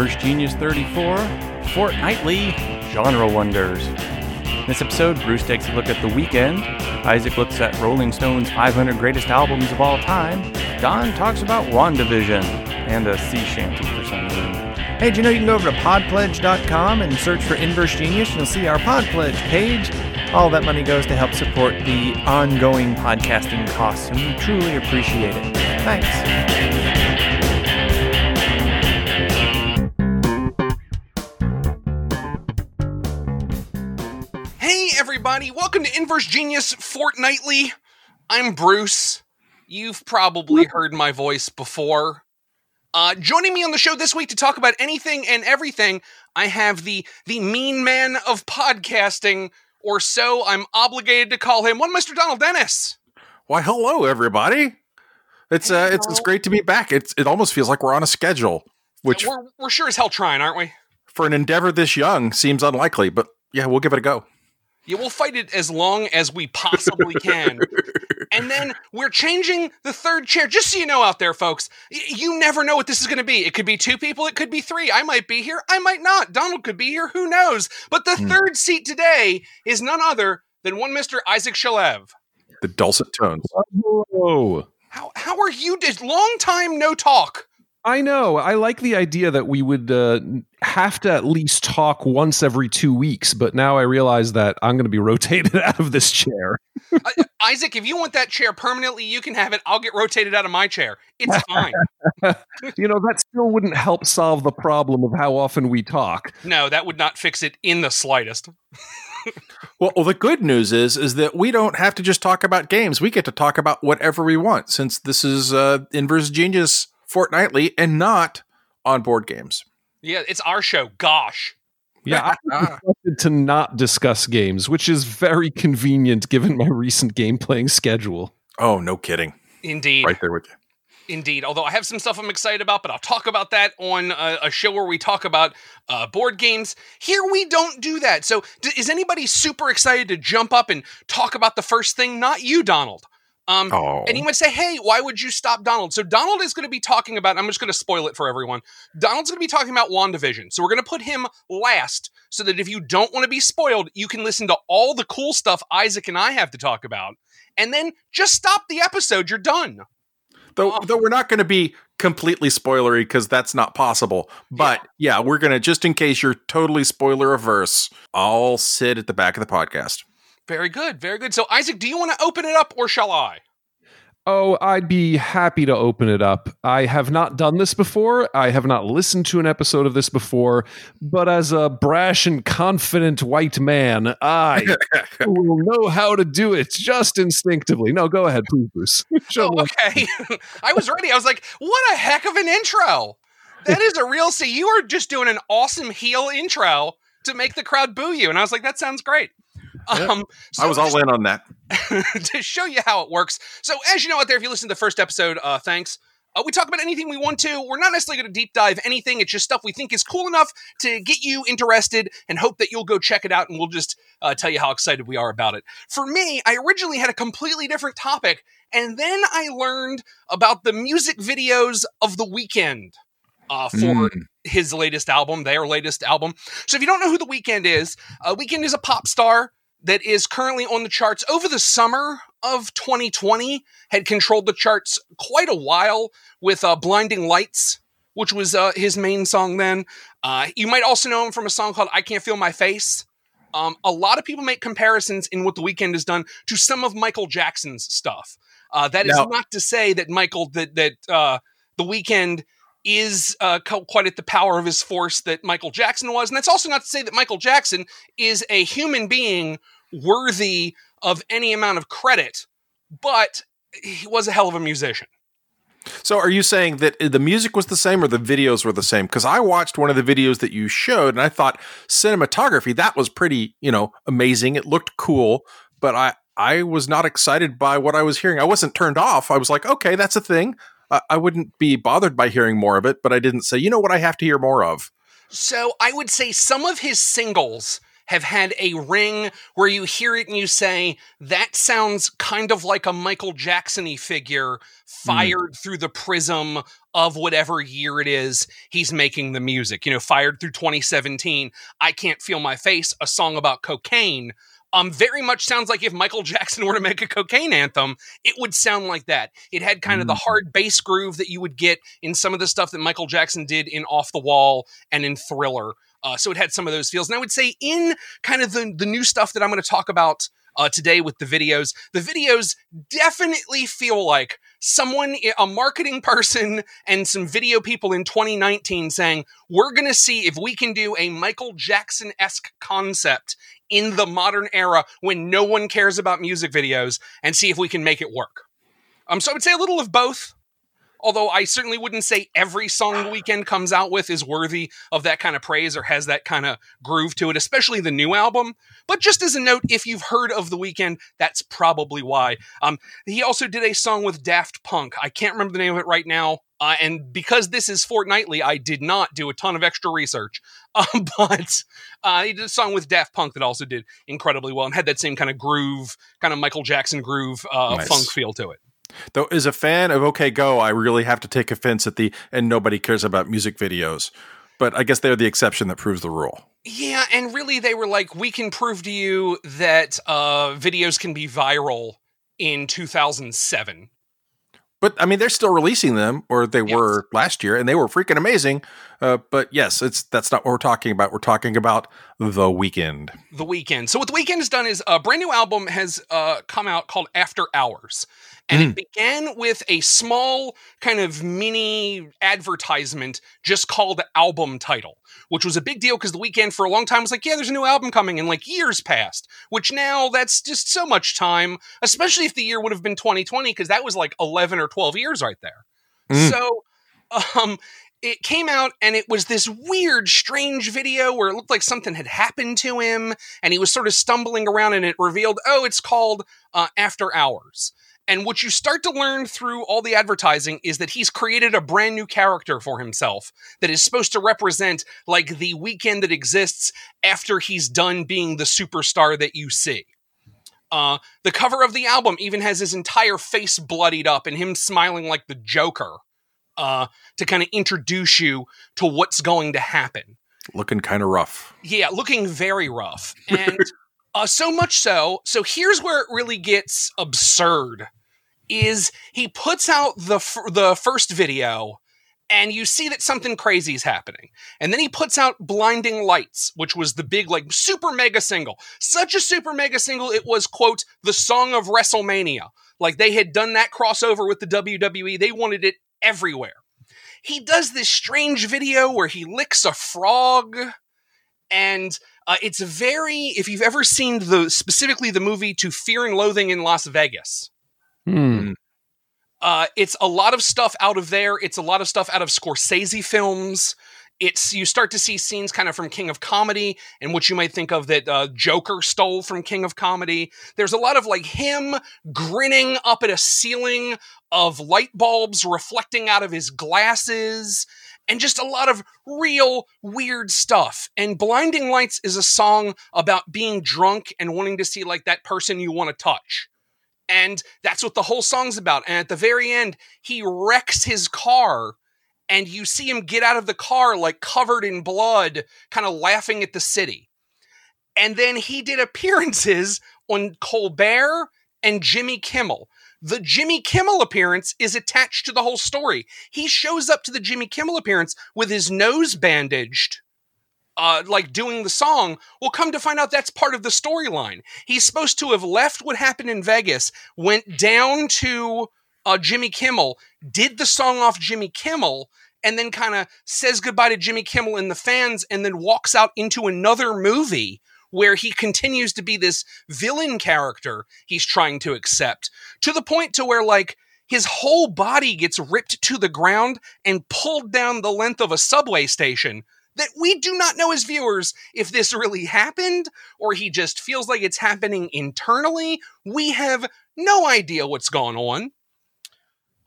Inverse Genius 34, Fortnightly Genre Wonders. In this episode, Bruce takes a look at The Weeknd, Isaac looks at Rolling Stone's 500 Greatest Albums of All Time, Don talks about WandaVision, and a sea shanty for some reason. Hey, did you know you can go over to podpledge.com and search for Inverse Genius and you'll see our Podpledge page. All that money goes to help support the ongoing podcasting costs, and we truly appreciate it. Thanks. Hey, everybody. Welcome to Inverse Genius Fortnightly. I'm Bruce. You've probably heard my voice before. Joining me on the show this week to talk about anything and everything, I have the mean man of podcasting, or so I'm obligated to call him, one Mr. Donald Dennis. Why, hello, everybody. It's great to be back. It almost feels like we're on a schedule, which we're sure as hell trying, aren't we? For an endeavor this young seems unlikely, but yeah, we'll give it a go. Yeah, we'll fight it as long as we possibly can. And then we're changing the third chair. Just so you know out there, folks, you never know what this is going to be. It could be two people. It could be three. I might be here. I might not. Donald could be here. Who knows? But the third seat today is none other than one Mr. Isaac Shalev. The dulcet tones. Whoa. How are you? Long time no talk. I know. I like the idea that we would have to at least talk once every 2 weeks, but now I realize that I'm going to be rotated out of this chair. Isaac, if you want that chair permanently, you can have it. I'll get rotated out of my chair. It's fine. You know, that still wouldn't help solve the problem of how often we talk. No, that would not fix it in the slightest. Well, the good news is that we don't have to just talk about games. We get to talk about whatever we want, since this is Inverse Genius Fortnightly and not on board games. Yeah, it's our show. Gosh. Yeah, I wanted to not discuss games, which is very convenient given my recent game playing schedule. Oh, no kidding. Indeed. Right there with you. Indeed. Although I have some stuff I'm excited about, but I'll talk about that on a show where we talk about board games. Here we don't do that. So is anybody super excited to jump up and talk about the first thing? Not you, Donald. And he would say, hey, why would you stop Donald? So Donald is going to be talking about, I'm just going to spoil it for everyone. Donald's going to be talking about WandaVision. So we're going to put him last so that if you don't want to be spoiled, you can listen to all the cool stuff Isaac and I have to talk about. And then just stop the episode. You're done. Though we're not going to be completely spoilery because that's not possible. But yeah we're going to, just in case you're totally spoiler averse, I'll sit at the back of the podcast. Very good. Very good. So, Isaac, do you want to open it up or shall I? Oh, I'd be happy to open it up. I have not done this before. I have not listened to an episode of this before. But as a brash and confident white man, I will know how to do it just instinctively. No, go ahead, please, Bruce. Okay. I was ready. I was like, what a heck of an intro. That is a real C. You are just doing an awesome heel intro to make the crowd boo you. And I was like, that sounds great. So I was all in on that. To show you how it works. So as you know out there, if you listen to the first episode, thanks. We talk about anything we want to. We're not necessarily going to deep dive anything. It's just stuff we think is cool enough to get you interested and hope that you'll go check it out. And we'll just tell you how excited we are about it. For me, I originally had a completely different topic. And then I learned about the music videos of The Weeknd. For his latest album, their latest album. So if you don't know who The Weeknd is, Weeknd is a pop star that is currently on the charts over the summer of 2020, had controlled the charts quite a while with Blinding Lights, which was his main song then. You might also know him from a song called I Can't Feel My Face. A lot of people make comparisons in what The Weeknd has done to some of Michael Jackson's stuff. That is not to say that The Weeknd is quite at the power of his force that Michael Jackson was. And that's also not to say that Michael Jackson is a human being worthy of any amount of credit, but he was a hell of a musician. So are you saying that the music was the same or the videos were the same? Because I watched one of the videos that you showed and I thought cinematography, that was pretty, amazing. It looked cool, but I was not excited by what I was hearing. I wasn't turned off. I was like, okay, that's a thing. I wouldn't be bothered by hearing more of it, but I didn't say, you know what I have to hear more of. So I would say some of his singles have had a ring where you hear it and you say, that sounds kind of like a Michael Jackson-y figure fired through the prism of whatever year it is he's making the music. You know, fired through 2017, I Can't Feel My Face, a song about cocaine, very much sounds like if Michael Jackson were to make a cocaine anthem, it would sound like that. It had kind of the hard bass groove that you would get in some of the stuff that Michael Jackson did in Off the Wall and in Thriller. So it had some of those feels. And I would say in kind of the new stuff that I'm going to talk about today with the videos definitely feel like someone, a marketing person and some video people in 2019 saying, we're going to see if we can do a Michael Jackson-esque concept in the modern era when no one cares about music videos and see if we can make it work. So I would say a little of both, although I certainly wouldn't say every song The Weeknd comes out with is worthy of that kind of praise or has that kind of groove to it, especially the new album. But just as a note, if you've heard of The Weeknd, that's probably why. He also did a song with Daft Punk. I can't remember the name of it right now. And because this is fortnightly, I did not do a ton of extra research. But he did a song with Daft Punk that also did incredibly well and had that same kind of groove, kind of Michael Jackson groove, nice. Funk feel to it. Though, as a fan of OK Go, I really have to take offense at the and nobody cares about music videos. But I guess they're the exception that proves the rule. Yeah, and really they were like, we can prove to you that videos can be viral in 2007. But, I mean, they're still releasing them, or they were last year, and they were freaking amazing. But, yes, that's not what we're talking about. We're talking about The Weeknd. The Weeknd. So what The Weeknd has done is a brand new album has come out called After Hours. And it began with a small kind of mini advertisement just called album title, which was a big deal because The Weeknd for a long time was like, yeah, there's a new album coming, and like years passed, which now that's just so much time, especially if the year would have been 2020, because that was like 11 or 12 years right there. So it came out and it was this weird, strange video where it looked like something had happened to him and he was sort of stumbling around and it revealed, oh, it's called After Hours. And what you start to learn through all the advertising is that he's created a brand new character for himself that is supposed to represent like the Weeknd that exists after he's done being the superstar that you see. The cover of the album even has his entire face bloodied up and him smiling like the Joker to kind of introduce you to what's going to happen. Looking kind of rough. Yeah, looking very rough. And so much so. So here's where it really gets absurd. Is he puts out the first video and you see that something crazy is happening. And then he puts out Blinding Lights, which was the big, like, super mega single. Such a super mega single, it was, quote, the song of WrestleMania. Like, they had done that crossover with the WWE. They wanted it everywhere. He does this strange video where he licks a frog and... it's very, if you've ever seen specifically the movie To Fear and Loathing in Las Vegas. It's a lot of stuff out of there. It's a lot of stuff out of Scorsese films. You start to see scenes kind of from King of Comedy and what you might think of that Joker stole from King of Comedy. There's a lot of like him grinning up at a ceiling of light bulbs reflecting out of his glasses. And just a lot of real weird stuff. And Blinding Lights is a song about being drunk and wanting to see like that person you want to touch. And that's what the whole song's about. And at the very end, he wrecks his car and you see him get out of the car, like covered in blood, kind of laughing at the city. And then he did appearances on Colbert and Jimmy Kimmel. The Jimmy Kimmel appearance is attached to the whole story. He shows up to the Jimmy Kimmel appearance with his nose bandaged, like doing the song. Well, come to find out that's part of the storyline. He's supposed to have left what happened in Vegas, went down to Jimmy Kimmel, did the song off Jimmy Kimmel, and then kind of says goodbye to Jimmy Kimmel and the fans, and then walks out into another movie where he continues to be this villain character he's trying to accept, to the point to where, like, his whole body gets ripped to the ground and pulled down the length of a subway station that we do not know as viewers if this really happened or he just feels like it's happening internally. We have no idea what's going on.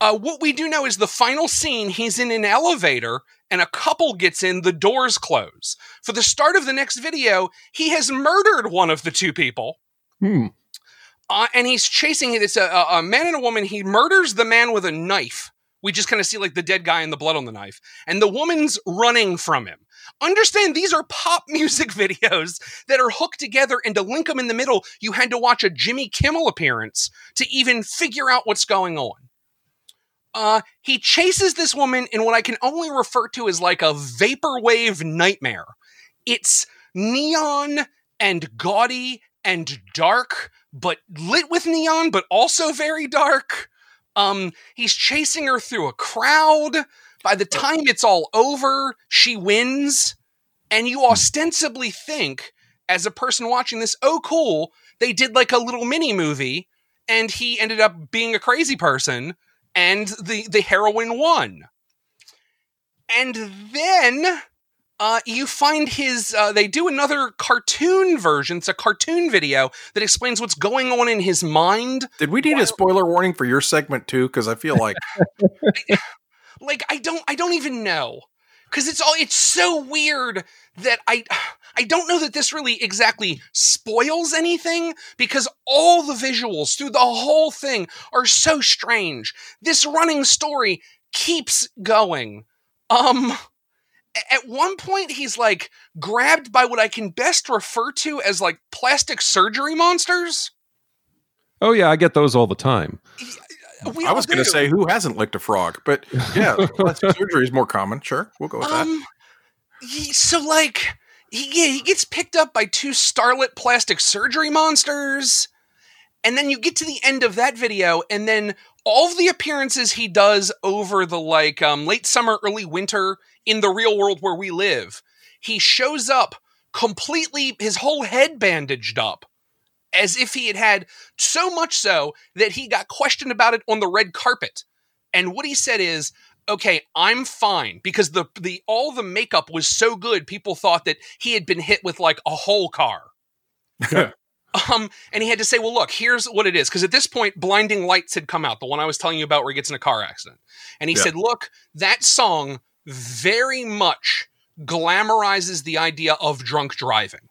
What we do know is the final scene, he's in an elevator and a couple gets in, the doors close. For the start of the next video, he has murdered one of the two people. And he's chasing it. It's a man and a woman. He murders the man with a knife. We just kind of see like the dead guy and the blood on the knife. And the woman's running from him. Understand, these are pop music videos that are hooked together, and to link them in the middle, you had to watch a Jimmy Kimmel appearance to even figure out what's going on. He chases this woman in what I can only refer to as like a vaporwave nightmare. It's neon and gaudy and dark, but lit with neon, but also very dark. He's chasing her through a crowd. By the time it's all over, she wins. And you ostensibly think, as a person watching this, oh, cool, they did like a little mini movie and he ended up being a crazy person and the heroine won. And then you find his, they do another cartoon version. It's a cartoon video that explains what's going on in his mind. Did we need a spoiler warning for your segment too? Because I feel like... I don't even know, because it's so weird that I don't know that this really exactly spoils anything, because all the visuals through the whole thing are so strange. This running story keeps going. At one point he's like grabbed by what I can best refer to as like plastic surgery monsters. Oh yeah, I get those all the time. I was going to say, who hasn't licked a frog? But yeah, plastic surgery is more common. Sure, we'll go with that. He gets picked up by two starlit plastic surgery monsters. And then you get to the end of that video, and then all of the appearances he does over the like late summer, early winter in the real world where we live, he shows up completely, his whole head bandaged up, as if he had so much so that he got questioned about it on the red carpet. And what he said is, okay, I'm fine, because the all the makeup was so good, people thought that he had been hit with like a whole car. And he had to say, well, look, here's what it is. Because at this point, Blinding Lights had come out, the one I was telling you about where he gets in a car accident. And he said, look, that song very much glamorizes the idea of drunk driving.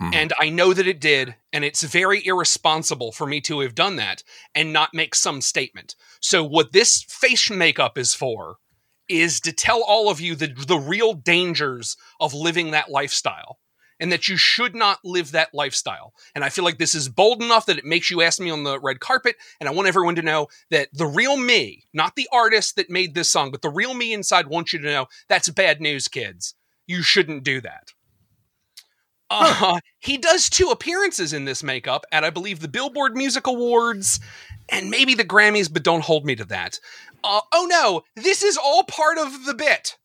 And I know that it did, and it's very irresponsible for me to have done that and not make some statement. So what this face makeup is for is to tell all of you the real dangers of living that lifestyle, and that you should not live that lifestyle. And I feel like this is bold enough that it makes you ask me on the red carpet, and I want everyone to know that the real me, not the artist that made this song, but the real me inside wants you to know that's bad news, kids. You shouldn't do that. He does two appearances in this makeup at, I believe, the Billboard Music Awards and maybe the Grammys, but don't hold me to that. This is all part of the bit.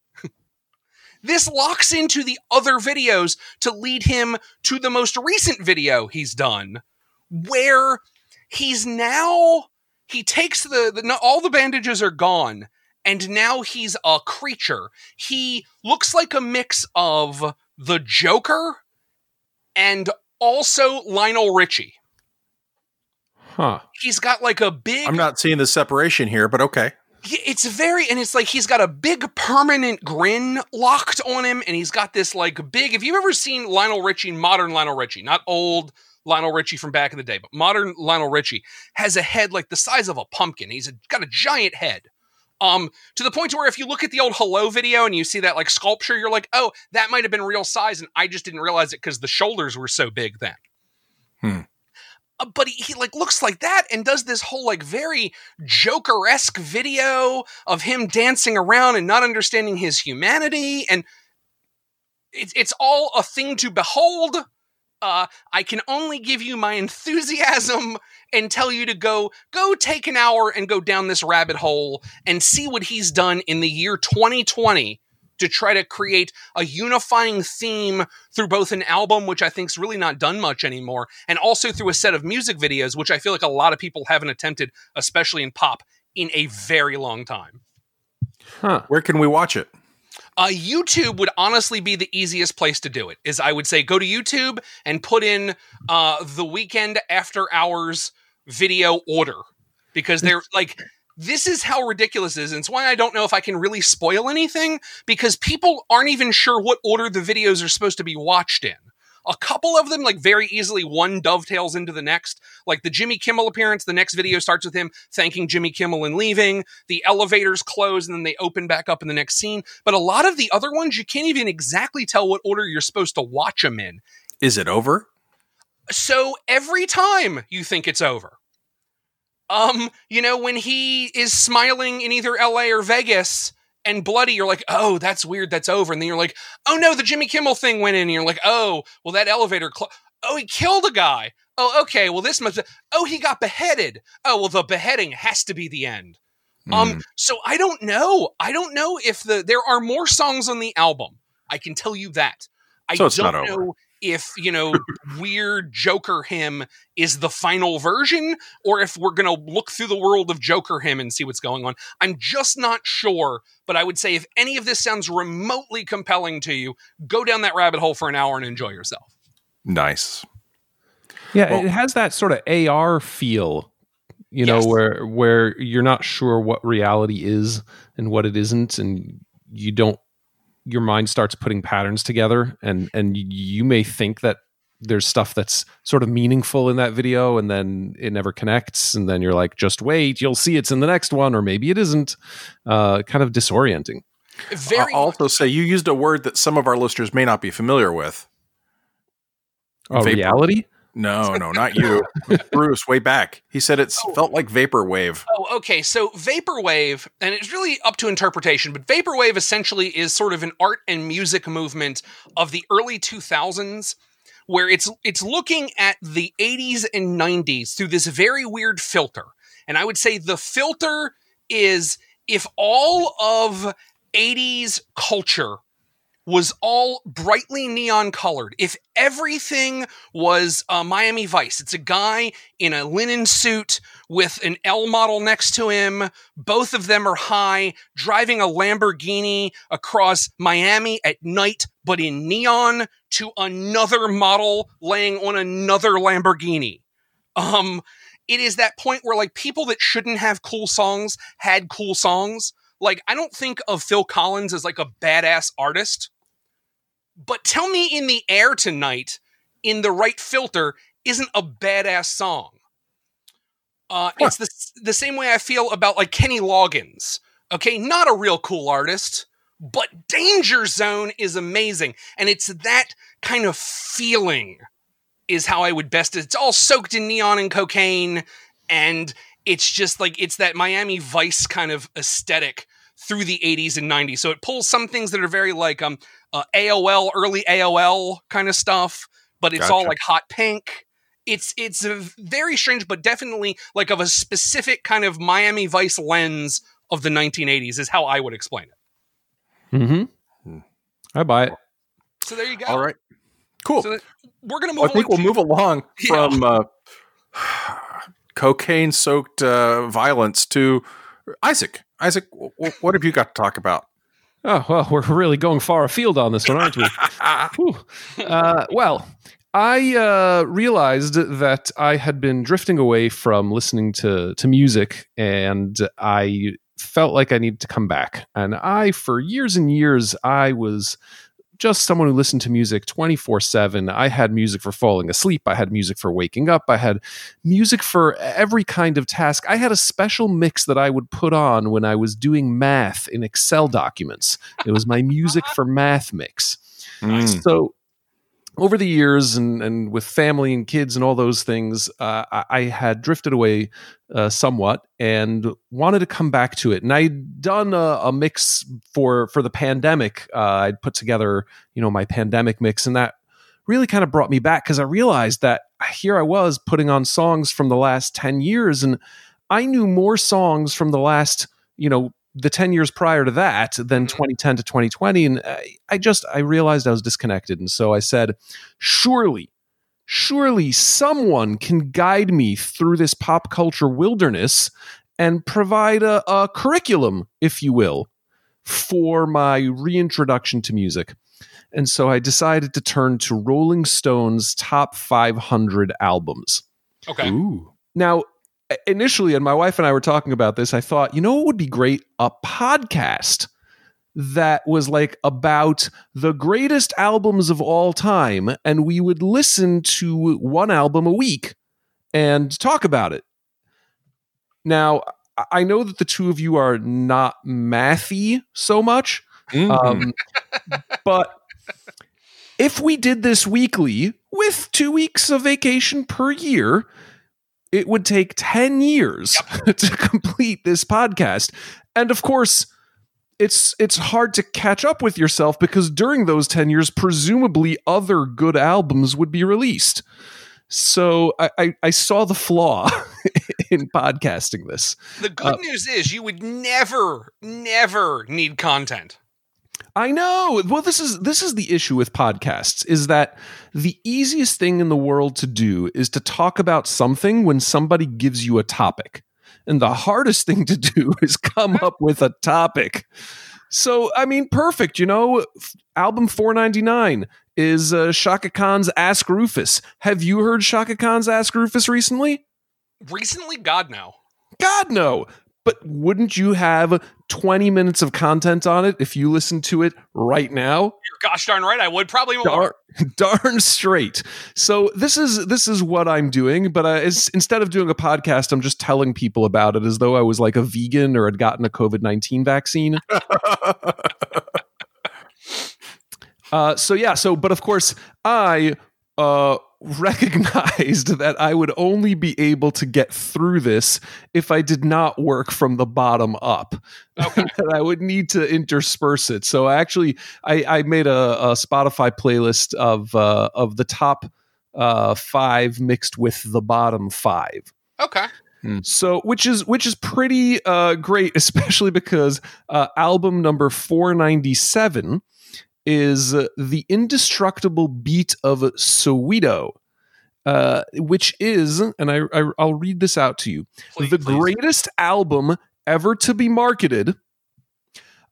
This locks into the other videos to lead him to the most recent video he's done, where he's now, he takes all the bandages are gone, and now he's a creature. He looks like a mix of the Joker and also Lionel Richie. He's got like a big... I'm not seeing the separation here, but okay. It's very... And it's like he's got a big permanent grin locked on him, and he's got this like big... If you've ever seen Lionel Richie, modern Lionel Richie, not old Lionel Richie from back in the day, but modern Lionel Richie has a head like the size of a pumpkin. He's got a giant head. To the point to where if you look at the old Hello video and you see that like sculpture, you're like, oh, that might've been real size. And I just didn't realize it because the shoulders were so big then. But he like looks like that and does this whole like very Joker-esque video of him dancing around and not understanding his humanity. And it's all a thing to behold. I can only give you my enthusiasm and tell you to go take an hour and go down this rabbit hole and see what he's done in the year 2020 to try to create a unifying theme through both an album, which I think's really not done much anymore, and also through a set of music videos, which I feel like a lot of people haven't attempted, especially in pop, in a very long time. Where can we watch it? YouTube would honestly be the easiest place to do it. Is I would say go to YouTube and put in The Weeknd After Hours video order, because they're like This is how ridiculous it is, and it's why I don't know if I can really spoil anything, because people aren't even sure what order the videos are supposed to be watched in. A couple of them, like, very easily one dovetails into the next. Like, the Jimmy Kimmel appearance, the next video starts with him thanking Jimmy Kimmel and leaving. The elevators close, and then they open back up in the next scene. But a lot of the other ones, you can't even exactly tell what order you're supposed to watch them in. Is it over? So every time you think it's over. You know, when he is smiling in either LA or Vegas... and bloody, you're like, oh, that's weird, that's over. And then you're like, oh no, the Jimmy Kimmel thing went in. And you're like, oh, well, that elevator, oh, he killed a guy. Oh, okay, well, this must, oh, he got beheaded. Oh, well, the beheading has to be the end. So I don't know. if there are more songs on the album. I can tell you that. I don't know if, you know, weird Joker hymn is the final version, or if we're going to look through the world of Joker hymn and see what's going on. I'm just not sure, but I would say if any of this sounds remotely compelling to you, go down that rabbit hole for an hour and enjoy yourself. Nice. Yeah, well, it has that sort of AR feel, you know, where you're not sure what reality is and what it isn't, and you don't, your mind starts putting patterns together, and you may think that there's stuff that's sort of meaningful in that video, and then it never connects. And then you're like, just wait, you'll see it's in the next one, or maybe it isn't. Kind of disorienting. I'll also say you used a word that some of our listeners may not be familiar with. Oh, reality? No, not you. Bruce, way back. He said it felt like vaporwave. Oh, okay. So vaporwave, and it's really up to interpretation, but vaporwave essentially is sort of an art and music movement of the early 2000s, where it's looking at the 80s and 90s through this very weird filter. And I would say the filter is, if all of 80s culture was all brightly neon colored, if everything was Miami Vice, it's a guy in a linen suit with an L model next to him, both of them are high, driving a Lamborghini across Miami at night, but in neon, to another model laying on another Lamborghini. It is that point where, like, people that shouldn't have cool songs had cool songs. Like, I don't think of Phil Collins as, like, a badass artist. But Tell Me in the Air Tonight, in the right filter, isn't a badass song. It's the same way I feel about, like, Kenny Loggins. Okay, not a real cool artist, but Danger Zone is amazing. And it's that kind of feeling is how I would best it. It's all soaked in neon and cocaine, and it's just like, it's that Miami Vice kind of aesthetic through the 80s and 90s. So it pulls some things that are very like AOL, early AOL kind of stuff, but it's all like hot pink. It's a very strange, but definitely like of a specific kind of Miami Vice lens of the 1980s is how I would explain it. Mm-hmm. I buy it. So there you go. All right. Cool. So we're going to move along. I think we'll move along from... cocaine-soaked violence to Isaac. Isaac, what have you got to talk about? Oh, well, we're really going far afield on this one, aren't we? Well, I realized that I had been drifting away from listening to music, and I felt like I needed to come back. And for years and years, I was just someone who listened to music 24/7. I had music for falling asleep. I had music for waking up. I had music for every kind of task. I had a special mix that I would put on when I was doing math in Excel documents. It was my music for math mix. So over the years and with family and kids and all those things, I had drifted away somewhat and wanted to come back to it. And I'd done a mix for the pandemic. I'd put together, you know, my pandemic mix, and that really kind of brought me back, because I realized that here I was putting on songs from the last 10 years, and I knew more songs from the last, you know, the 10 years prior to that than 2010 to 2020. And I realized I was disconnected. And so I said, surely someone can guide me through this pop culture wilderness and provide a curriculum, if you will, for my reintroduction to music. And so I decided to turn to Rolling Stone's top 500 albums. Okay. Ooh. Now, initially, and my wife and I were talking about this, I thought, you know, it would be great, a podcast that was like about the greatest albums of all time, and we would listen to one album a week and talk about it. Now, I know that the two of you are not mathy so much, but if we did this weekly with 2 weeks of vacation per year, it would take 10 years to complete this podcast. And of course, it's hard to catch up with yourself because during those 10 years, presumably other good albums would be released. So I saw the flaw in podcasting this. The good news is you would never need content. I know. Well, this is the issue with podcasts, is that the easiest thing in the world to do is to talk about something when somebody gives you a topic. And the hardest thing to do is come up with a topic. So, I mean, perfect. You know, album 499 is Shaka Khan's Ask Rufus. Have you heard Shaka Khan's Ask Rufus recently? Recently? God, no. God, no. But wouldn't you have 20 minutes of content on it if you listened to it right now? You're gosh darn right I would, probably more. Darn straight. So this is what I'm doing, but instead of doing a podcast, I'm just telling people about it as though I was like a vegan or had gotten a COVID-19 vaccine. But of course, I recognized that I would only be able to get through this if I did not work from the bottom up. Okay. I would need to intersperse it. So I made a Spotify playlist of the top five mixed with the bottom five. Okay. So, which is pretty great, especially because album number 497 is The Indestructible Beat of Soweto, which is, and I'll read this out to you, please. Greatest album ever to be marketed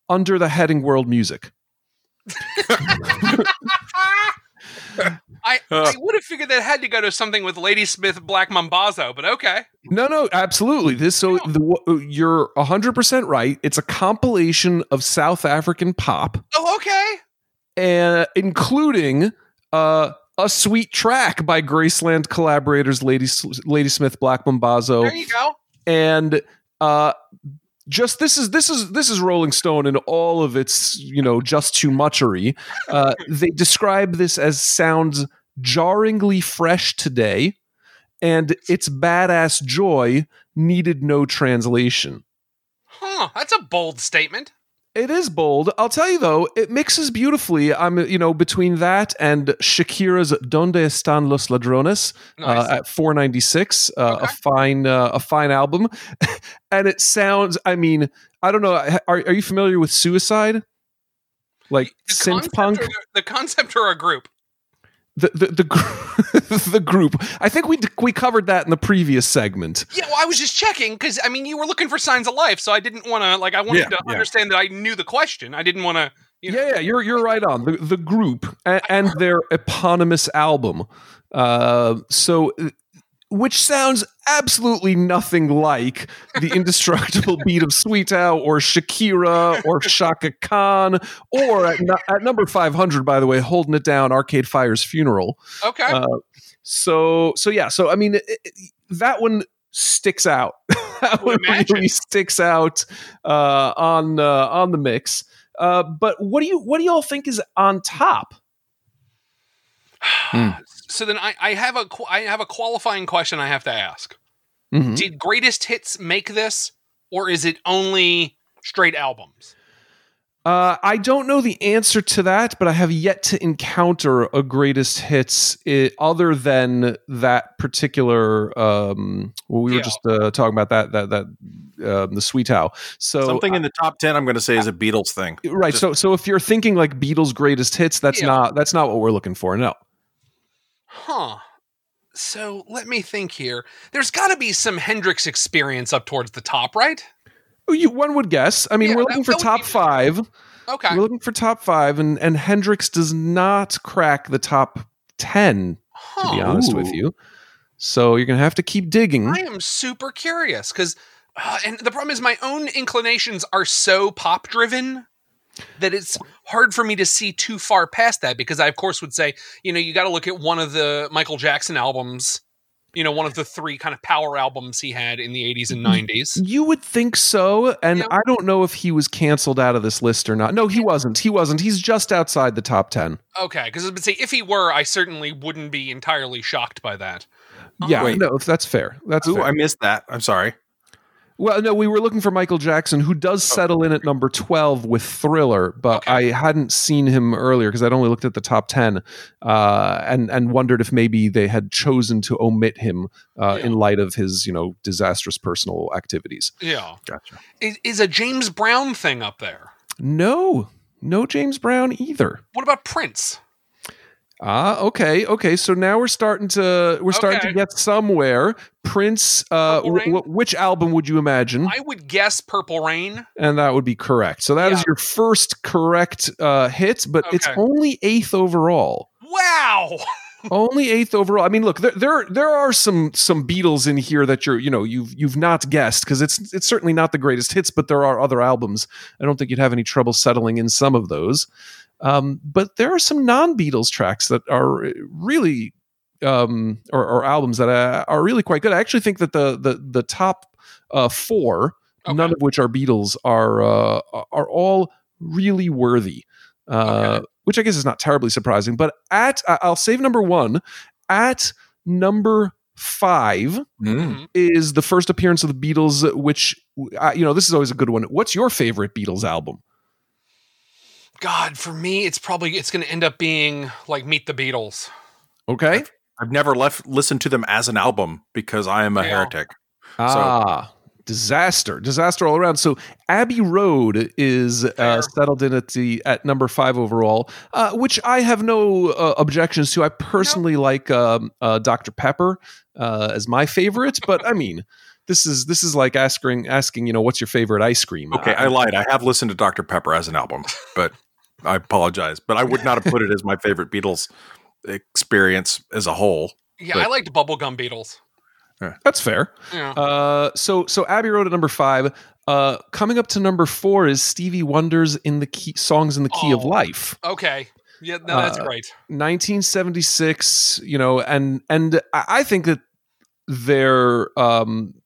under the heading World Music. I would have figured that had to go to something with Ladysmith Black Mambazo, but okay. No, absolutely. You're 100% right. It's a compilation of South African pop. Oh, okay. And including a sweet track by Graceland collaborators Ladysmith Black Mambazo. There you go. And just this is Rolling Stone in all of its, you know, just too muchery. They describe this as sounds jarringly fresh today, and its badass joy needed no translation. Huh, that's a bold statement. It is bold. I'll tell you though, it mixes beautifully. Between that and Shakira's "Donde Están los Ladrones" at 496, okay. a fine album, and it sounds. I mean, I don't know. Are you familiar with Suicide? Like synth punk. The concept or a group? The group. I think we covered that in the previous segment. Yeah, well, I was just checking because I mean you were looking for signs of life, so I didn't want to I wanted to understand that I knew the question. I didn't want to. You know. Yeah, you're right on the group and their eponymous album. Which sounds absolutely nothing like The Indestructible Beat of Soweto or Shakira or Shaka Khan or at number 500, by the way, holding it down, Arcade Fire's Funeral. Okay. I mean, that one sticks out. That one really sticks out on the mix. But what do y'all think is on top? So then I have a qualifying question I have to ask. Mm-hmm. Did Greatest Hits make this, or is it only straight albums? I don't know the answer to that, but I have yet to encounter a Greatest Hits other than that particular. We were just talking about that the Soweto. So something in the top 10, I'm going to say, is a Beatles thing, right? Just, so if you're thinking like Beatles Greatest Hits, that's not what we're looking for. No. Huh. So let me think here. There's got to be some Hendrix Experience up towards the top, right? One would guess. I mean, we're looking for top five. Okay. We're looking for top five, and Hendrix does not crack the top 10, to be honest with you. So you're going to have to keep digging. I am super curious because, and the problem is my own inclinations are so pop driven that it's hard for me to see too far past that, because I, of course, would say, you know, you got to look at one of the Michael Jackson albums, you know, one of the three kind of power albums he had in the 80s and 90s. You would think so. And yeah. I don't know if he was canceled out of this list or not. No, he wasn't. He wasn't. He's just outside the top 10. Okay. Because I would say if he were, I certainly wouldn't be entirely shocked by that. Yeah, no, that's fair. That's fair. I missed that. I'm sorry. Well, no, we were looking for Michael Jackson, who does settle in at number 12 with Thriller, but okay. I hadn't seen him earlier because I'd only looked at the top 10 and wondered if maybe they had chosen to omit him in light of his, you know, disastrous personal activities. Yeah. Gotcha. Is a James Brown thing up there? No James Brown either. What about Prince? Okay. So now we're starting to get somewhere. Prince, which album would you imagine? I would guess Purple Rain. And that would be correct. So that is your first correct hit, but it's only 8th overall. Wow. Only 8th overall. I mean, look, there are some Beatles in here that you've not guessed, because it's certainly not the greatest hits, but there are other albums. I don't think you'd have any trouble settling in some of those. But there are some non-Beatles tracks that are really, or albums that are really quite good. I actually think that the top four, none of which are Beatles, are all really worthy, which I guess is not terribly surprising. But I'll save number one. At number 5 is the first appearance of the Beatles, which, this is always a good one. What's your favorite Beatles album? God, for me, it's going to end up being like Meet the Beatles. Okay. I've never listened to them as an album because I am a heretic. Disaster all around. So Abbey Road is settled in at number 5 overall, which I have no objections to. I personally like Dr. Pepper as my favorite, but I mean, This is like asking, what's your favorite ice cream? Okay, I lied. I have listened to Dr. Pepper as an album, but I apologize. But I would not have put it as my favorite Beatles experience as a whole. Yeah, I liked Bubblegum Beatles. That's fair. Yeah. So Abbey Road at number 5. Coming up to number 4 is Stevie Wonder's Songs in the Key of Life. Okay. Yeah, no, that's great. 1976, and I think that they're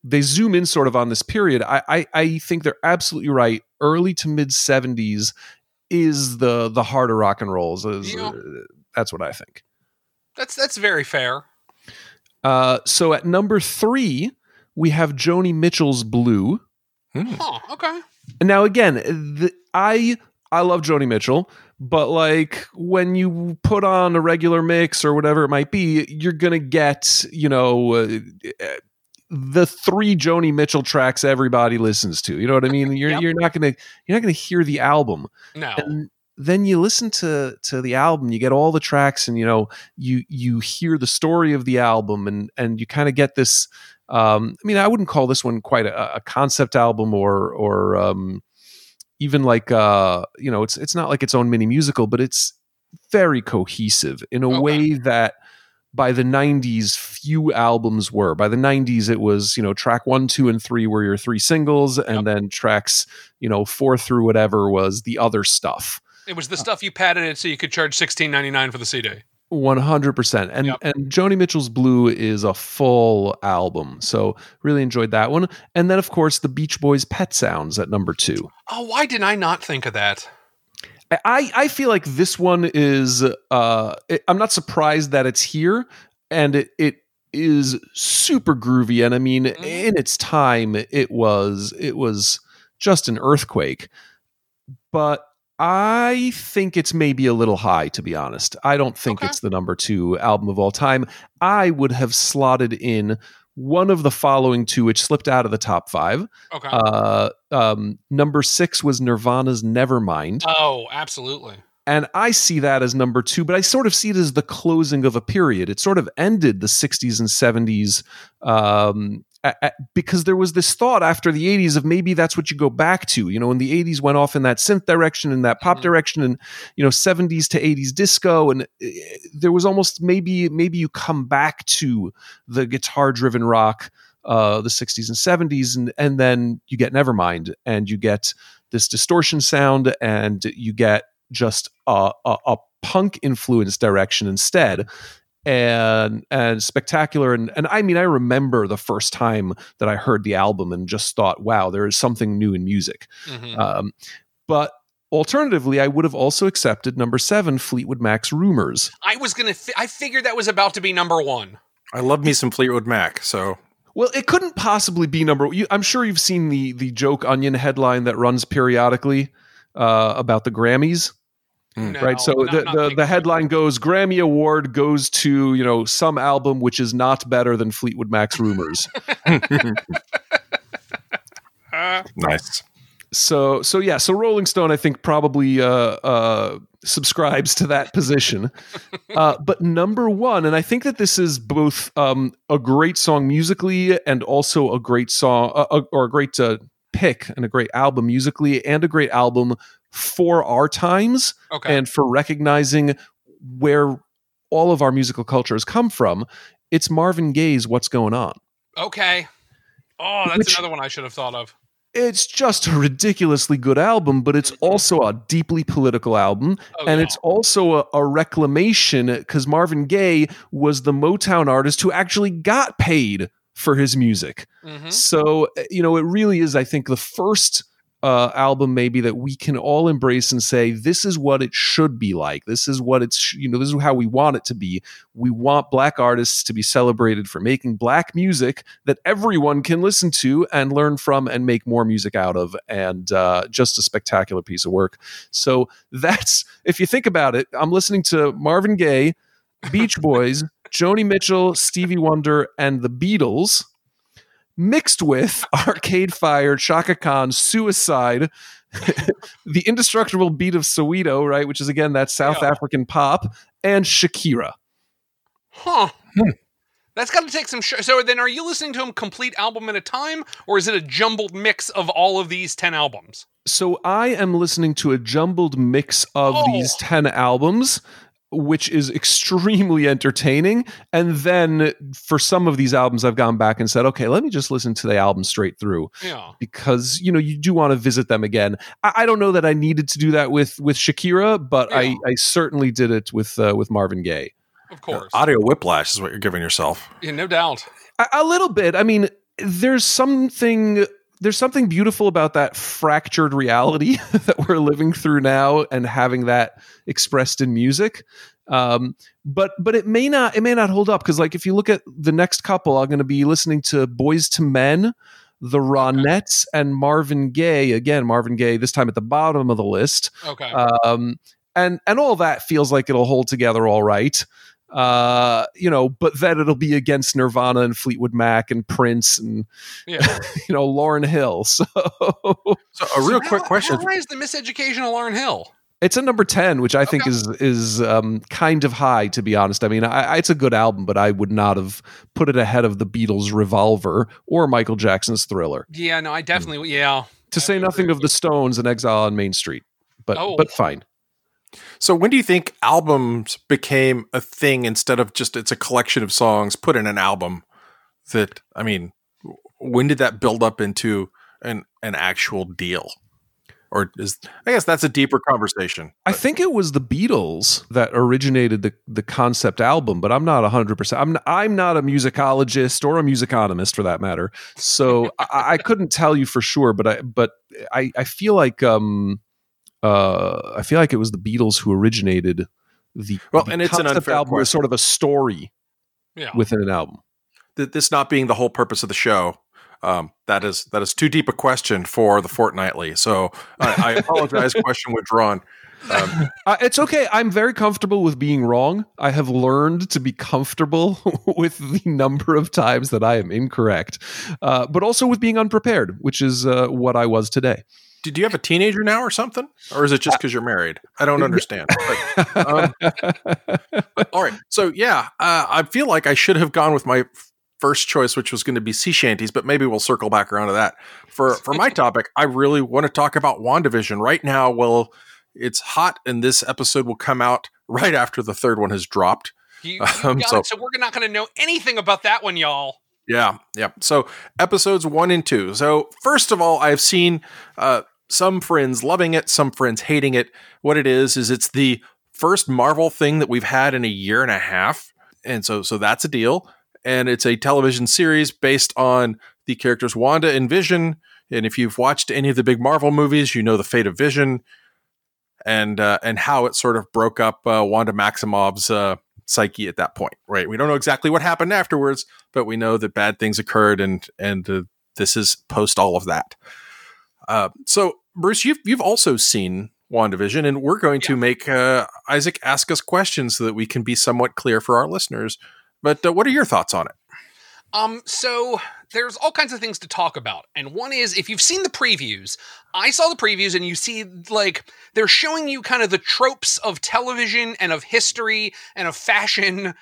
they zoom in sort of on this period. I think they're absolutely right. Early to mid 70s is the heart of rock and roll. That's what I think. That's very fair. So at number 3 we have Joni Mitchell's Blue. Oh, okay. And now again, I love Joni Mitchell, but like when you put on a regular mix or whatever it might be, you're going to get, the 3 Joni Mitchell tracks everybody listens to. You know what I mean? You're not going to hear the album. No. And then you listen to the album, you get all the tracks and you hear the story of the album and you kind of get this I wouldn't call this one quite a concept album or even like, it's not like its own mini musical, but it's very cohesive in a way that by the 90s, few albums were. By the 90s, it was, track 1, 2, and 3 were your 3 singles. And then tracks, 4 through whatever was the other stuff. It was the stuff you padded it so you could charge $16.99 for the CD. 100%. And Joni Mitchell's Blue is a full album. So really enjoyed that one. And then, of course, the Beach Boys' Pet Sounds at number 2. Oh, why did I not think of that? I feel like this one is... I'm not surprised that it's here. And it is super groovy. And I mean, in its time, it was just an earthquake. But... I think it's maybe a little high, to be honest. I don't think it's the number 2 album of all time. I would have slotted in one of the following 2, which slipped out of the top 5. Okay. Number 6 was Nirvana's Nevermind. Oh, absolutely. And I see that as number 2, but I sort of see it as the closing of a period. It sort of ended the 60s and 70s because there was this thought after the 80s of maybe that's what you go back to, you know, when the 80s went off in that synth direction and that pop direction and, you know, 70s to 80s disco. And there was almost maybe you come back to the guitar driven rock, the 60s and 70s. And then you get Nevermind and you get this distortion sound and you get just a punk influenced direction instead. And spectacular. And I mean, I remember the first time that I heard the album and just thought, wow, there is something new in music. Mm-hmm. But alternatively, I would have also accepted number 7, Fleetwood Mac's Rumors. I was going to, I figured that was about to be number 1. I love me some Fleetwood Mac. So, well, it couldn't possibly be number one. I'm sure you've seen the Joke Onion headline that runs periodically about the Grammys. No, right. So the headline goes, Grammy Award goes to, you know, some album which is not better than Fleetwood Mac's Rumors. Nice. So yeah. So Rolling Stone, I think, probably subscribes to that position. But number 1, and I think that this is both a great song musically and also a great song or a great pick and a great album musically and a great album for our times and for recognizing where all of our musical culture has come from. It's Marvin Gaye's What's Going On. Okay. Oh, that's another one I should have thought of. It's just a ridiculously good album, but it's also a deeply political album. Oh, and it's also a reclamation because Marvin Gaye was the Motown artist who actually got paid for his music. Mm-hmm. So, you know, it really is, I think, the first album maybe that we can all embrace and say, this is what it should be like. This is what it's, you know, this is how we want it to be. We want black artists to be celebrated for making black music that everyone can listen to and learn from and make more music out of. And just a spectacular piece of work. So that's, if you think about it, I'm listening to Marvin Gaye, Beach Boys, Joni Mitchell, Stevie Wonder, and the Beatles, mixed with Arcade Fire, Shaka Khan, Suicide, The Indestructible Beat of Soweto, right? Which is, again, that South African pop, and Shakira. Huh. That's got to take some... So then are you listening to a complete album at a time, or is it a jumbled mix of all of these 10 albums? So I am listening to a jumbled mix of these 10 albums, which is extremely entertaining. And then for some of these albums, I've gone back and said, okay, let me just listen to the album straight through because, you know, you do want to visit them again. I don't know that I needed to do that with Shakira, but I certainly did it with Marvin Gaye. Of course. Audio whiplash is what you're giving yourself. Yeah, no doubt. A little bit. I mean, there's something beautiful about that fractured reality that we're living through now and having that expressed in music. But it may not hold up. 'Cause like, if you look at the next couple, I'm going to be listening to Boys to Men, the Ronettes, and Marvin Gaye. Again, Marvin Gaye, this time at the bottom of the list. Okay. And all that feels like it'll hold together. All right. You know, but then it'll be against Nirvana and Fleetwood Mac and Prince and, you know, Lauryn Hill. So a real quick question. Why is the miseducation of Lauryn Hill? It's a number 10, which I think is kind of high, to be honest. I mean, it's a good album, but I would not have put it ahead of the Beatles' Revolver or Michael Jackson's Thriller. Yeah, no, I definitely, to say nothing of the Stones and Exile on Main Street, but fine. So when do you think albums became a thing instead of just it's a collection of songs put in an album? That, I mean, when did that build up into an actual deal? Or I guess that's a deeper conversation. But. I think it was the Beatles that originated the concept album, but I'm not 100%. I'm not a musicologist or a musiconomist for that matter. So I couldn't tell you for sure, but I feel like I feel like it was the Beatles who originated the concept album as sort of a story within an album. This not being the whole purpose of the show, that is too deep a question for the fortnightly. So I apologize, question withdrawn. It's okay. I'm very comfortable with being wrong. I have learned to be comfortable with the number of times that I am incorrect, but also with being unprepared, which is what I was today. Do you have a teenager now or something? Or is it just because you're married? I don't understand. But, all right. So, I feel like I should have gone with my first choice, which was going to be sea shanties, but maybe we'll circle back around to that. For my topic, I really want to talk about WandaVision right now. Well, it's hot, and this episode will come out right after the third one has dropped. So we're not going to know anything about that one, y'all. Yeah. So episodes 1 and 2. So first of all, I've seen some friends loving it, some friends hating it. What it is it's the first Marvel thing that we've had in a year and a half. And so that's a deal. And it's a television series based on the characters Wanda and Vision. And if you've watched any of the big Marvel movies, you know the fate of Vision and how it sort of broke up Wanda Maximoff's psyche at that point, right? We don't know exactly what happened afterwards, but we know that bad things occurred, and this is post all of that. So Bruce, you've also seen WandaVision, and we're going to make Isaac ask us questions so that we can be somewhat clear for our listeners. But what are your thoughts on it? So there's all kinds of things to talk about. And one is, if you've seen the previews, I saw the previews, and you see, like, they're showing you kind of the tropes of television and of history and of fashion.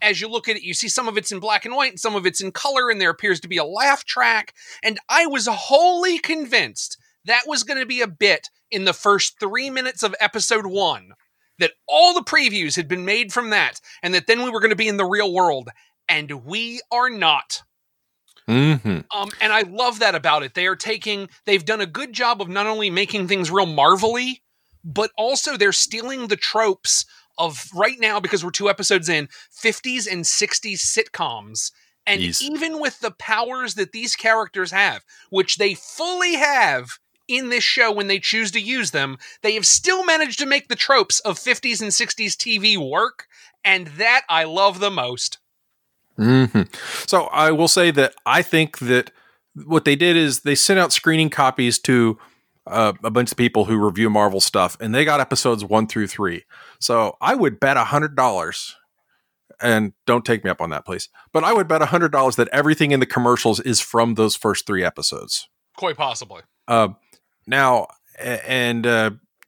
As you look at it, you see some of it's in black and white and some of it's in color, and there appears to be a laugh track. And I was wholly convinced that was going to be a bit in the first 3 minutes of episode 1, that all the previews had been made from that, and that then we were going to be in the real world. And we are not. Mm-hmm. And I love that about it. They've done a good job of not only making things real marvelly, but also they're stealing the tropes of right now, because we're 2 episodes in, 50s and 60s sitcoms. And even with the powers that these characters have, which they fully have in this show when they choose to use them, they have still managed to make the tropes of 50s and 60s TV work. And that I love the most. Mm-hmm. So I will say that I think that what they did is they sent out screening copies to a bunch of people who review Marvel stuff, and they got episodes 1 through 3. So I would bet $100, and don't take me up on that, please, but I would bet $100 that everything in the commercials is from those first 3 episodes. Quite possibly.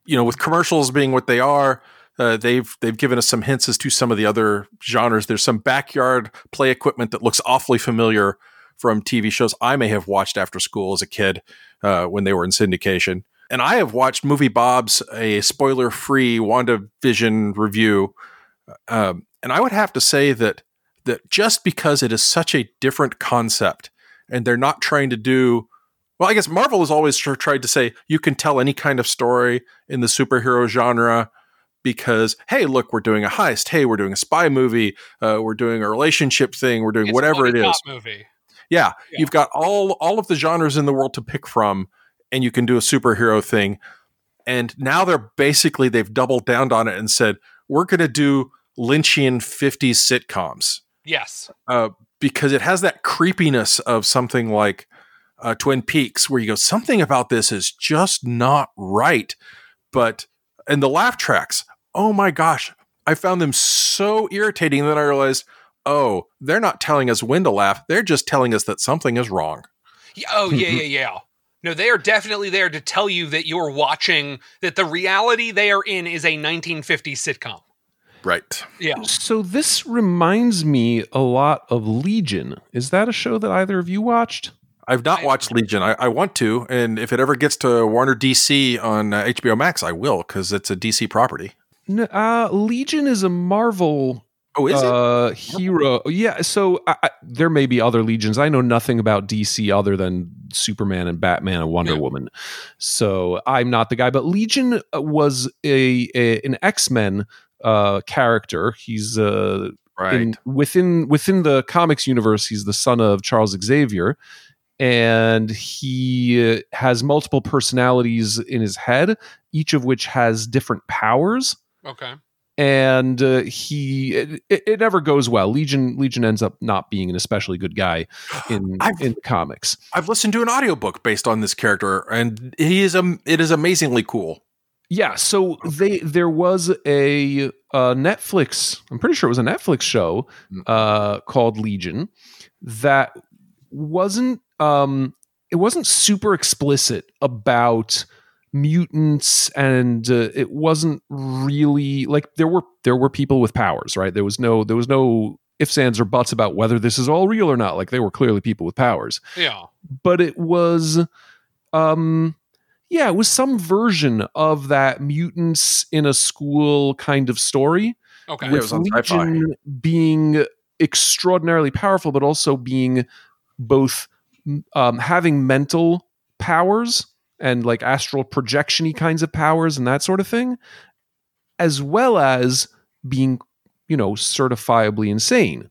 With commercials being what they are, they've given us some hints as to some of the other genres. There's some backyard play equipment that looks awfully familiar from TV shows I may have watched after school as a kid when they were in syndication. And I have watched Movie Bob's, a spoiler-free WandaVision review. And I would have to say that just because it is such a different concept, and they're not trying to do... Well, I guess Marvel has always tried to say, you can tell any kind of story in the superhero genre, because, hey, look, we're doing a heist. Hey, we're doing a spy movie. We're doing a relationship thing. We're doing it's whatever it is. Movie. Yeah. You've got all of the genres in the world to pick from, and you can do a superhero thing. And now they've doubled down on it and said, we're going to do Lynchian 50s sitcoms. Yes. Because it has that creepiness of something like Twin Peaks, where you go, something about this is just not right. And the laugh tracks, oh my gosh, I found them so irritating that I realized, oh, they're not telling us when to laugh. They're just telling us that something is wrong. Oh, yeah. No, they are definitely there to tell you that you're watching, that the reality they are in is a 1950s sitcom. Right. Yeah. So this reminds me a lot of Legion. Is that a show that either of you watched? I've not watched Legion. I want to, and if it ever gets to Warner DC on HBO Max, I will, because it's a DC property. No, Legion is a Marvel is it? Hero. Yeah, so there may be other Legions. I know nothing about DC other than Superman and Batman and Wonder Woman, so I'm not the guy. But Legion was an X-Men character. He's right within the comics universe. He's the son of Charles Xavier. And he has multiple personalities in his head, each of which has different powers. Okay. And it never goes well. Legion ends up not being an especially good guy in comics. I've listened to an audiobook based on this character, and it is amazingly cool. Yeah, so there was a Netflix, I'm pretty sure it was a Netflix show called Legion that wasn't it wasn't super explicit about mutants, and it wasn't really like there were people with powers, right? There was no ifs, ands, or buts about whether this is all real or not. Like, they were clearly people with powers. Yeah. But it was, yeah, it was some version of that mutants in a school kind of story. Okay. With Legion being extraordinarily powerful, but also being both having mental powers and like astral projection-y kinds of powers and that sort of thing, as well as being, you know, certifiably insane.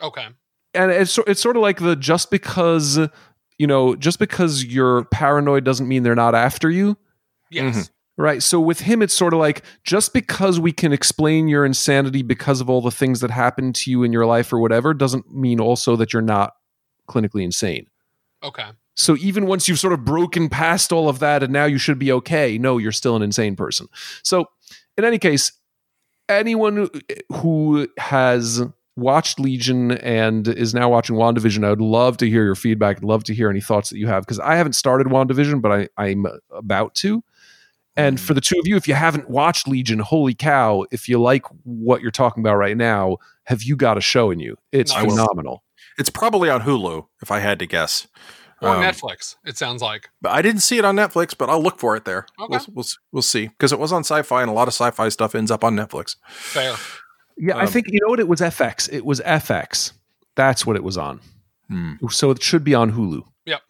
Okay. And it's sort of like the just because, you know, just because you're paranoid doesn't mean they're not after you. Yes. Mm-hmm. Right. So with him, it's sort of like, just because we can explain your insanity because of all the things that happened to you in your life or whatever, doesn't mean also that you're not clinically insane. Okay. So even once you've sort of broken past all of that and now you should be okay, no, you're still an insane person. So in any case, anyone who has watched Legion and is now watching WandaVision, I would love to hear your feedback. I'd love to hear any thoughts that you have, because I haven't started WandaVision, but I'm about to. And for the two of you, if you haven't watched Legion, holy cow, if you like what you're talking about right now, have you got a show in you? It's phenomenal. It's probably on Hulu, if I had to guess. Or Netflix, it sounds like. But I didn't see it on Netflix, but I'll look for it there. Okay. We'll see. Because it was on Sci-Fi, and a lot of Sci-Fi stuff ends up on Netflix. Fair. Yeah, I think, you know what? It was FX. It was FX. That's what it was on. Hmm. So it should be on Hulu. Yep.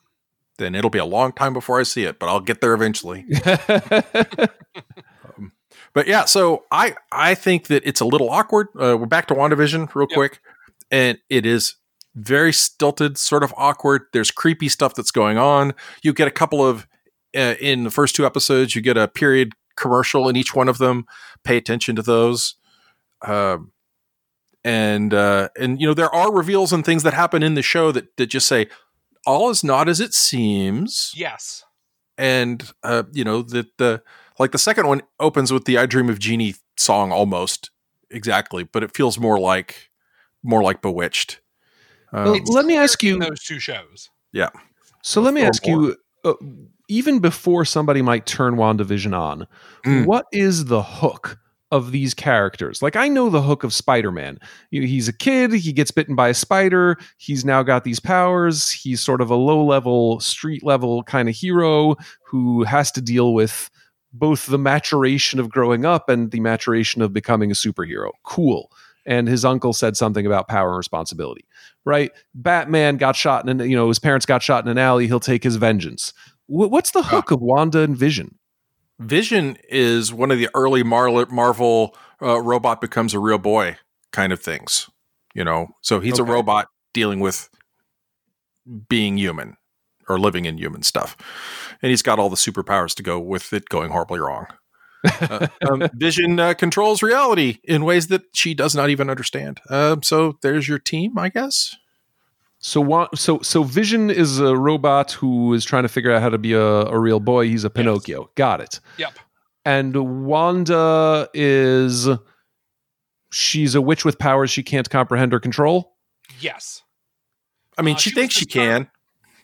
Then it'll be a long time before I see it, but I'll get there eventually. But yeah, so I think that it's a little awkward. We're back to WandaVision real quick. And it is very stilted, sort of awkward. There's creepy stuff that's going on. You get a couple of, in the first two episodes, you get a period commercial in each one of them. Pay attention to those. And you know, there are reveals and things that happen in the show that just say, all is not as it seems. Yes. And, you know, that the, like the second one opens with the I Dream of Jeannie song almost exactly, but it feels more like Bewitched. Let me ask you those two shows. Yeah. So let me ask you, even before somebody might turn WandaVision on, what is the hook of these characters? Like, I know the hook of Spider-Man. He's a kid, he gets bitten by a spider, he's now got these powers, he's sort of a low-level, street-level kind of hero who has to deal with both the maturation of growing up and the maturation of becoming a superhero. Cool. And his uncle said something about power and responsibility, right? Batman got shot in, you know, his parents got shot in an alley, he'll take his vengeance. What's the hook of Wanda and Vision? Vision is one of the early Marvel robot becomes a real boy kind of things, you know? So he's a robot dealing with being human or living in human stuff. And he's got all the superpowers to go with it going horribly wrong. Vision controls reality in ways that she does not even understand. So there's your team, I guess. So Vision is a robot who is trying to figure out how to be a real boy. He's a Pinocchio. Yes. Got it. Yep. And Wanda is, she's a witch with powers she can't comprehend or control? Yes. I mean, she thinks she can.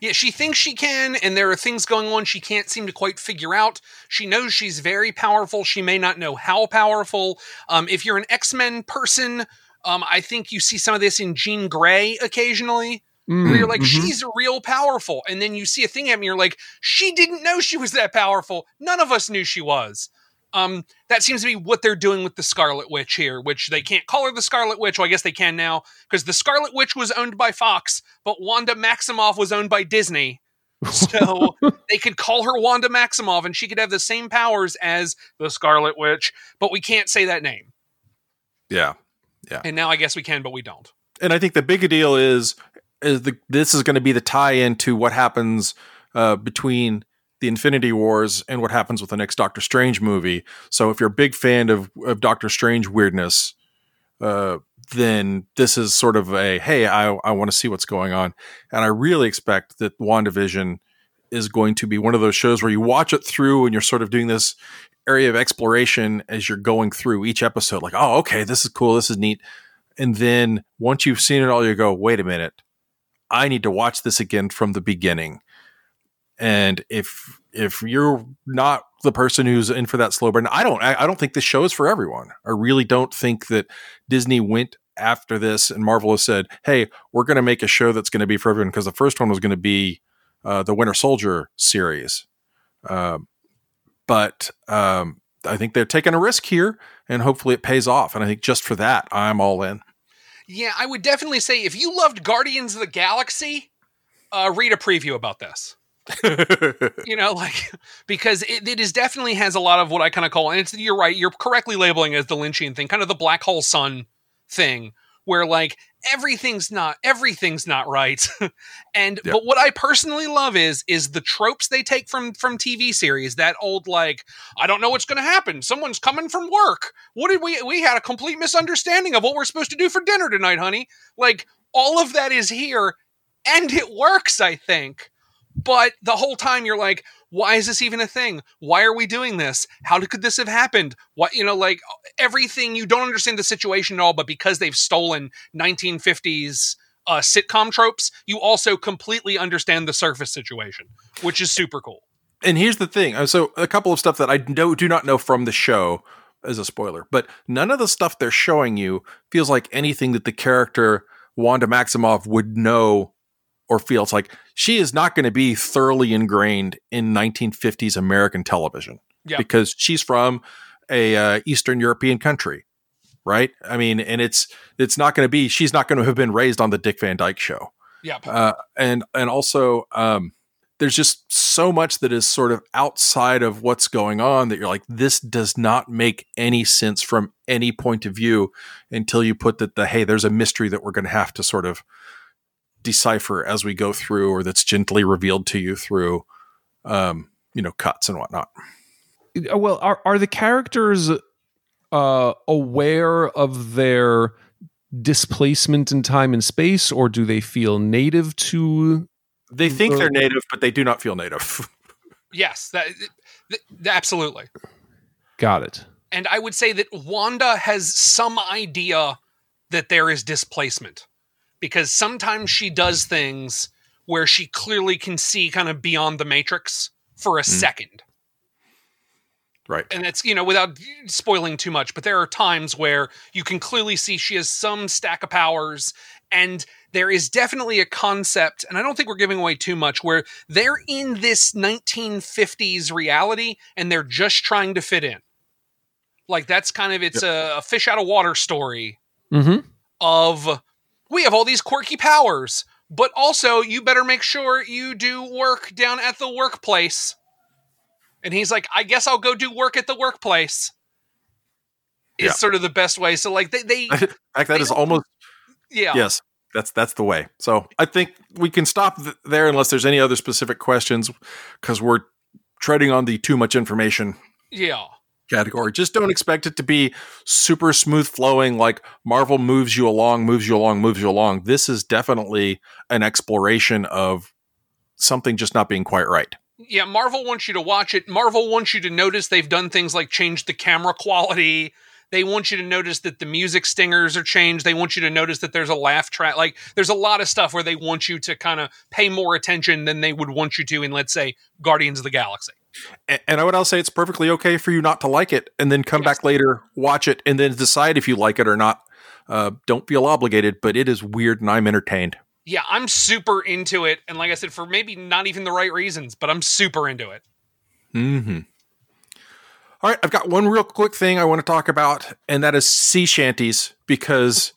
Yeah, she thinks she can, and there are things going on she can't seem to quite figure out. She knows she's very powerful. She may not know how powerful. If you're an X-Men person, I think you see some of this in Jean Grey occasionally. Where you're like, she's real powerful. And then you see a thing happen, you're like, she didn't know she was that powerful. None of us knew she was. That seems to be what they're doing with the Scarlet Witch here, which they can't call her the Scarlet Witch. Well, I guess they can now, because the Scarlet Witch was owned by Fox, but Wanda Maximoff was owned by Disney. So they could call her Wanda Maximoff, and she could have the same powers as the Scarlet Witch, but we can't say that name. Yeah. Yeah. And now I guess we can, but we don't. And I think the big deal is this is going to be the tie-in to what happens between the Infinity Wars and what happens with the next Doctor Strange movie. So if you're a big fan of Doctor Strange weirdness, then this is sort of a, hey, I want to see what's going on. And I really expect that WandaVision is going to be one of those shows where you watch it through and you're sort of doing this area of exploration as you're going through each episode. Like, oh, okay, this is cool. This is neat. And then once you've seen it all, you go, wait a minute, I need to watch this again from the beginning. And if you're not the person who's in for that slow burn, I don't think this show is for everyone. I really don't think that Disney went after this, and Marvel has said, hey, we're going to make a show that's going to be for everyone, because the first one was going to be the Winter Soldier series. But I think they're taking a risk here, and hopefully it pays off. And I think just for that, I'm all in. Yeah, I would definitely say if you loved Guardians of the Galaxy, read a preview about this. You know, like, because it is definitely has a lot of what I kind of call, and it's, you're right, you're correctly labeling as the Lynchian thing, kind of the Black Hole Sun thing, where like everything's not right. And yep. But what I personally love is the tropes they take from TV series, that old like, I don't know what's going to happen, someone's coming from work, what did we had a complete misunderstanding of what we're supposed to do for dinner tonight, honey. Like, all of that is here, and it works, I think. But the whole time you're like, why is this even a thing? Why are we doing this? How could this have happened? What, you know, like everything, you don't understand the situation at all, but because they've stolen 1950s sitcom tropes, you also completely understand the surface situation, which is super cool. And here's the thing. So a couple of stuff that I do not know from the show as a spoiler, but none of the stuff they're showing you feels like anything that the character Wanda Maximoff would know or feel. It's like she is not going to be thoroughly ingrained in 1950s American television, yeah, because she's from a Eastern European country, right? I mean, and it's not going to be, she's not going to have been raised on the Dick Van Dyke Show. Yeah. And also there's just so much that is sort of outside of what's going on that you're like, this does not make any sense from any point of view until you put that hey, there's a mystery that we're going to have to sort of decipher as we go through, or that's gently revealed to you through, cuts and whatnot. Well, are the characters aware of their displacement in time and space, or do they feel native to? They think they're native, but they do not feel native. Yes, absolutely. Got it. And I would say that Wanda has some idea that there is displacement, because sometimes she does things where she clearly can see kind of beyond the matrix for a second. Right. And it's, without spoiling too much, but there are times where you can clearly see she has some stack of powers, and there is definitely a concept, and I don't think we're giving away too much, where they're in this 1950s reality and they're just trying to fit in. Like, that's kind of, it's a fish out of water story of, we have all these quirky powers, but also you better make sure you do work down at the workplace. And he's like, I guess I'll go do work at the workplace. Yeah. It's sort of the best way. So like they that is almost, yeah, yes, that's the way. So I think we can stop there unless there's any other specific questions, because we're treading on the too much information. Yeah. Category. Just don't expect it to be super smooth flowing, like Marvel moves you along. This is definitely an exploration of something just not being quite right. Yeah, Marvel wants you to watch it. Marvel wants you to notice they've done things like change the camera quality. They want you to notice that the music stingers are changed. They want you to notice that there's a laugh track. Like, there's a lot of stuff where they want you to kind of pay more attention than they would want you to in, let's say, Guardians of the Galaxy. And I would also say it's perfectly okay for you not to like it, and then come back later, watch it, and then decide if you like it or not. Don't feel obligated, but it is weird, and I'm entertained. Yeah, I'm super into it. And like I said, for maybe not even the right reasons, but I'm super into it. Mm-hmm. All right, I've got one real quick thing I want to talk about, and that is sea shanties, because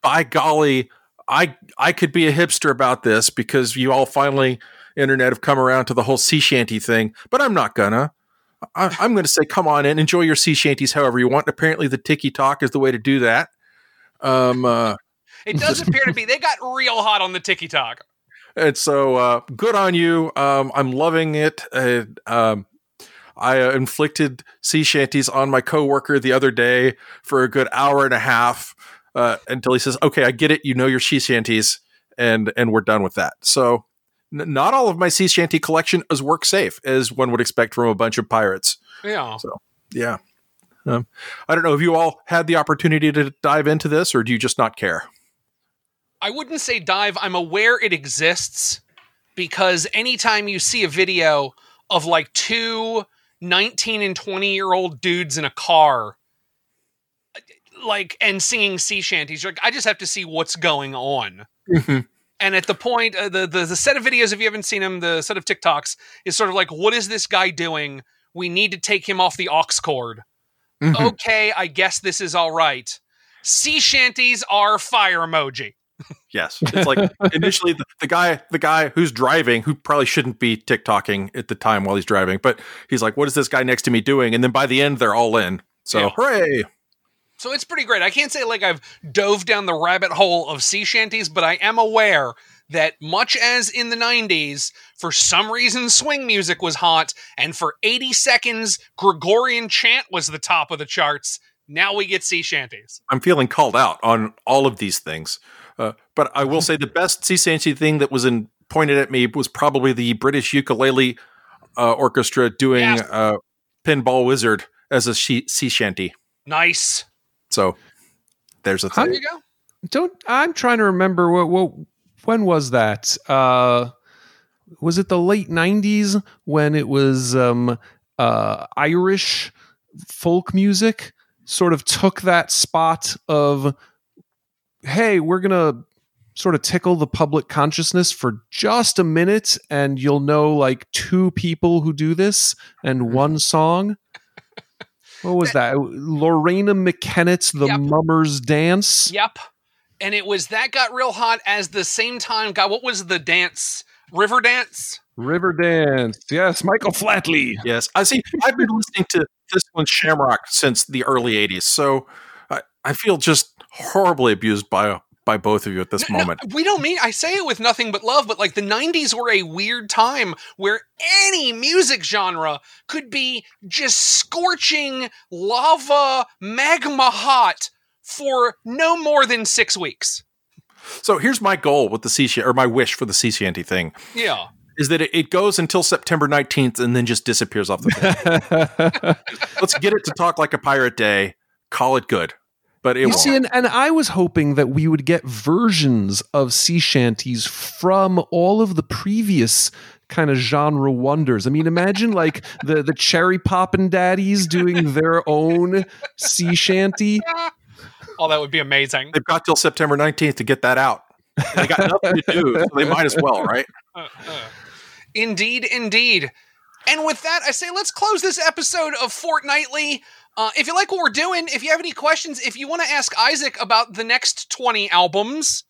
by golly, I could be a hipster about this, because you all finally... internet have come around to the whole sea shanty thing, but I'm not gonna. I'm gonna say, come on in, enjoy your sea shanties however you want. Apparently, the tiki-tok is the way to do that. It does appear to be. They got real hot on the tiki-tok, and so good on you. I'm loving it. I inflicted sea shanties on my coworker the other day for a good hour and a half until he says, "Okay, I get it. You know your sea shanties, and we're done with that." So. Not all of my sea shanty collection is work safe, as one would expect from a bunch of pirates. Yeah. So, yeah. I don't know. Have you all had the opportunity to dive into this, or do you just not care? I wouldn't say dive. I'm aware it exists, because anytime you see a video of like two 19- and 20-year-old dudes in a car, like, and singing sea shanties. You're like, I just have to see what's going on. Mm-hmm. And at the point, the set of videos, if you haven't seen them, the set of TikToks is sort of like, what is this guy doing? We need to take him off the aux cord. Mm-hmm. Okay, I guess this is all right. Sea shanties are fire emoji. Yes. It's like initially the guy who's driving, who probably shouldn't be TikToking at the time while he's driving, but he's like, what is this guy next to me doing? And then by the end, they're all in. So yeah. Hooray. So it's pretty great. I can't say like I've dove down the rabbit hole of sea shanties, but I am aware that much as in the 90s, for some reason, swing music was hot. And for 80 seconds, Gregorian chant was the top of the charts. Now we get sea shanties. I'm feeling called out on all of these things. But I will say the best sea shanty thing that was pointed at me was probably the British Ukulele Orchestra doing Pinball Wizard as a sea shanty. Nice. So there's a thing. There you go. I'm trying to remember when was that? Was it the late 90s when it was Irish folk music sort of took that spot of, hey, we're going to sort of tickle the public consciousness for just a minute and you'll know like two people who do this and one song. What was that? Lorena McKennett's The Mummer's Dance. Yep. And it was that got real hot as the same time. God, what was the dance? River Dance? River Dance. Yes. Michael Flatley. Yes. I see. I've been listening to this one, Shamrock, since the early 80s. So I feel just horribly abused by both of you at this moment. No, we don't mean, I say it with nothing but love, but like the 90s were a weird time where any music genre could be just scorching lava magma hot for no more than 6 weeks. So here's my goal with the sea shanty, or my wish for the sea shanty thing. Yeah. Is that it goes until September 19th and then just disappears off the page. Let's get it to Talk Like a Pirate Day. Call it good. But it won't. See, and I was hoping that we would get versions of sea shanties from all of the previous kind of genre wonders. I mean, imagine like the Cherry Poppin' Daddies doing their own sea shanty. Oh, that would be amazing. They've got till September 19th to get that out. They got nothing to do, so they might as well, right? Indeed, indeed. And with that, I say let's close this episode of Fortnightly. If you like what we're doing, if you have any questions, if you want to ask Isaac about the next 20 albums,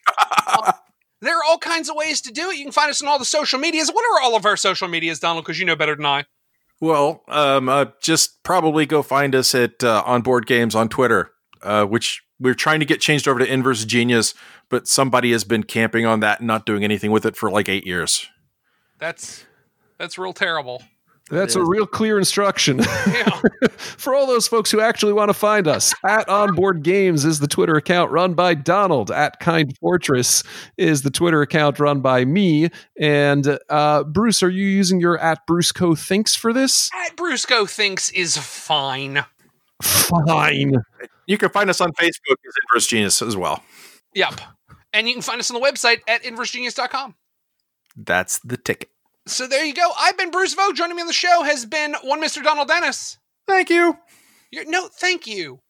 there are all kinds of ways to do it. You can find us on all the social medias. What are all of our social medias, Donald? Because you know better than I. Well, just probably go find us at Onboard Games on Twitter, which we're trying to get changed over to Inverse Genius, but somebody has been camping on that and not doing anything with it for like 8 years. That's real terrible. That's a real clear instruction for all those folks who actually want to find us. At Onboard Games is the Twitter account run by Donald. At Kind Fortress is the Twitter account run by me. And Bruce, are you using your at Brusco Thinks for this? At Brusco Thinks is fine. Fine. You can find us on Facebook as Inverse Genius as well. Yep. And you can find us on the website at InverseGenius.com. That's the ticket. So there you go. I've been Bruce Vo. Joining me on the show has been one Mr. Donald Dennis. Thank you. Thank you.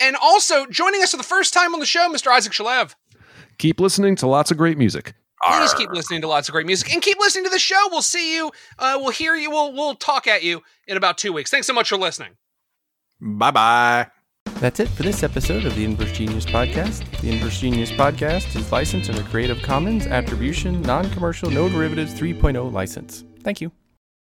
And also joining us for the first time on the show, Mr. Isaac Shalev. Keep listening to lots of great music. Please keep listening to lots of great music and keep listening to the show. We'll see you. We'll hear you. We'll talk at you in about 2 weeks. Thanks so much for listening. Bye-bye. That's it for this episode of the Inverse Genius Podcast. The Inverse Genius Podcast is licensed under Creative Commons Attribution Non-Commercial No Derivatives 3.0 license. Thank you.